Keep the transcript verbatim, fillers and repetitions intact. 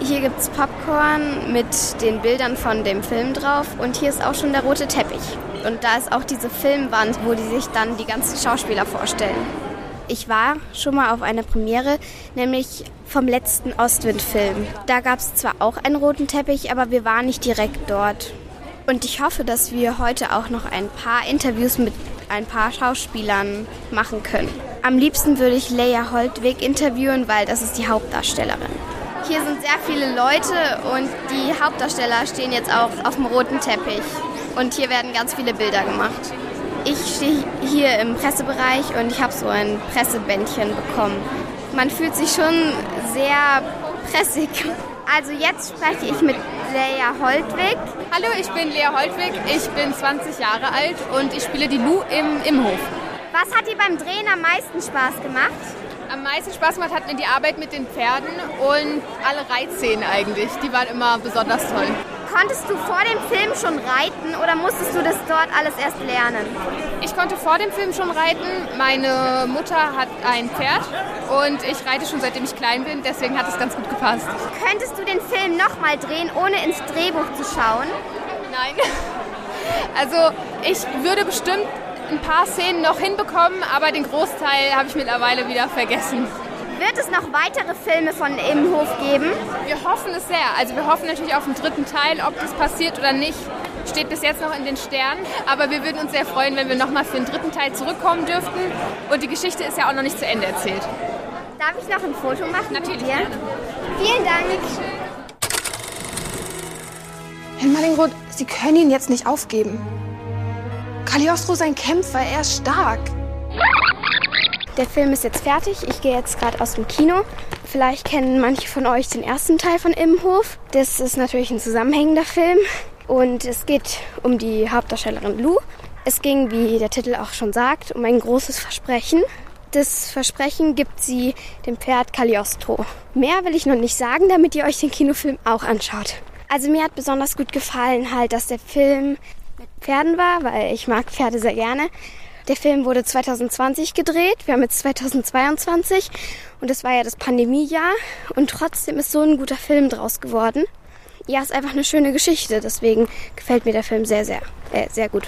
Hier gibt es Popcorn mit den Bildern von dem Film drauf und hier ist auch schon der rote Teppich. Und da ist auch diese Filmwand, wo die sich dann die ganzen Schauspieler vorstellen. Ich war schon mal auf einer Premiere, nämlich vom letzten Ostwind-Film. Da gab es zwar auch einen roten Teppich, aber wir waren nicht direkt dort. Und ich hoffe, dass wir heute auch noch ein paar Interviews mit ein paar Schauspielern machen können. Am liebsten würde ich Leia Holtwig interviewen, weil das ist die Hauptdarstellerin. Hier sind sehr viele Leute und die Hauptdarsteller stehen jetzt auch auf dem roten Teppich. Und hier werden ganz viele Bilder gemacht. Ich stehe hier im Pressebereich und ich habe so ein Pressebändchen bekommen. Man fühlt sich schon sehr pressig. Also jetzt spreche ich mit Leia Holtwig. Hallo, ich bin Leia Holtwig, ich bin zwanzig Jahre alt und ich spiele die Lu im Immenhof. Was hat dir beim Drehen am meisten Spaß gemacht? Am meisten Spaß gemacht hat mir die Arbeit mit den Pferden und alle Reitszenen eigentlich. Die waren immer besonders toll. Konntest du vor dem Film schon reiten oder musstest du das dort alles erst lernen? Ich konnte vor dem Film schon reiten. Meine Mutter hat ein Pferd und ich reite schon seitdem ich klein bin. Deswegen hat es ganz gut gepasst. Könntest du den Film nochmal drehen, ohne ins Drehbuch zu schauen? Nein. Also ich würde bestimmt ein paar Szenen noch hinbekommen, aber den Großteil habe ich mittlerweile wieder vergessen. Wird es noch weitere Filme von Immenhof geben? Wir hoffen es sehr. Also wir hoffen natürlich auf den dritten Teil, ob das passiert oder nicht, steht bis jetzt noch in den Sternen. Aber wir würden uns sehr freuen, wenn wir nochmal für den dritten Teil zurückkommen dürften. Und die Geschichte ist ja auch noch nicht zu Ende erzählt. Darf ich noch ein Foto machen? Natürlich. Mit dir? Gerne. Vielen Dank. Herr Mallingrodt, Sie können ihn jetzt nicht aufgeben. Caliostro ist ein Kämpfer, er ist stark. Der Film ist jetzt fertig, ich gehe jetzt gerade aus dem Kino. Vielleicht kennen manche von euch den ersten Teil von Immenhof. Das ist natürlich ein zusammenhängender Film und es geht um die Hauptdarstellerin Lu. Es ging, wie der Titel auch schon sagt, um ein großes Versprechen. Das Versprechen gibt sie dem Pferd Caliostro. Mehr will ich noch nicht sagen, damit ihr euch den Kinofilm auch anschaut. Also mir hat besonders gut gefallen halt, dass der Film mit Pferden war, weil ich mag Pferde sehr gerne. Der Film wurde zwanzig zwanzig gedreht, wir haben jetzt zwanzig zweiundzwanzig und das war ja das Pandemiejahr und trotzdem ist so ein guter Film draus geworden. Ja, ist einfach eine schöne Geschichte, deswegen gefällt mir der Film sehr, sehr, äh, sehr gut.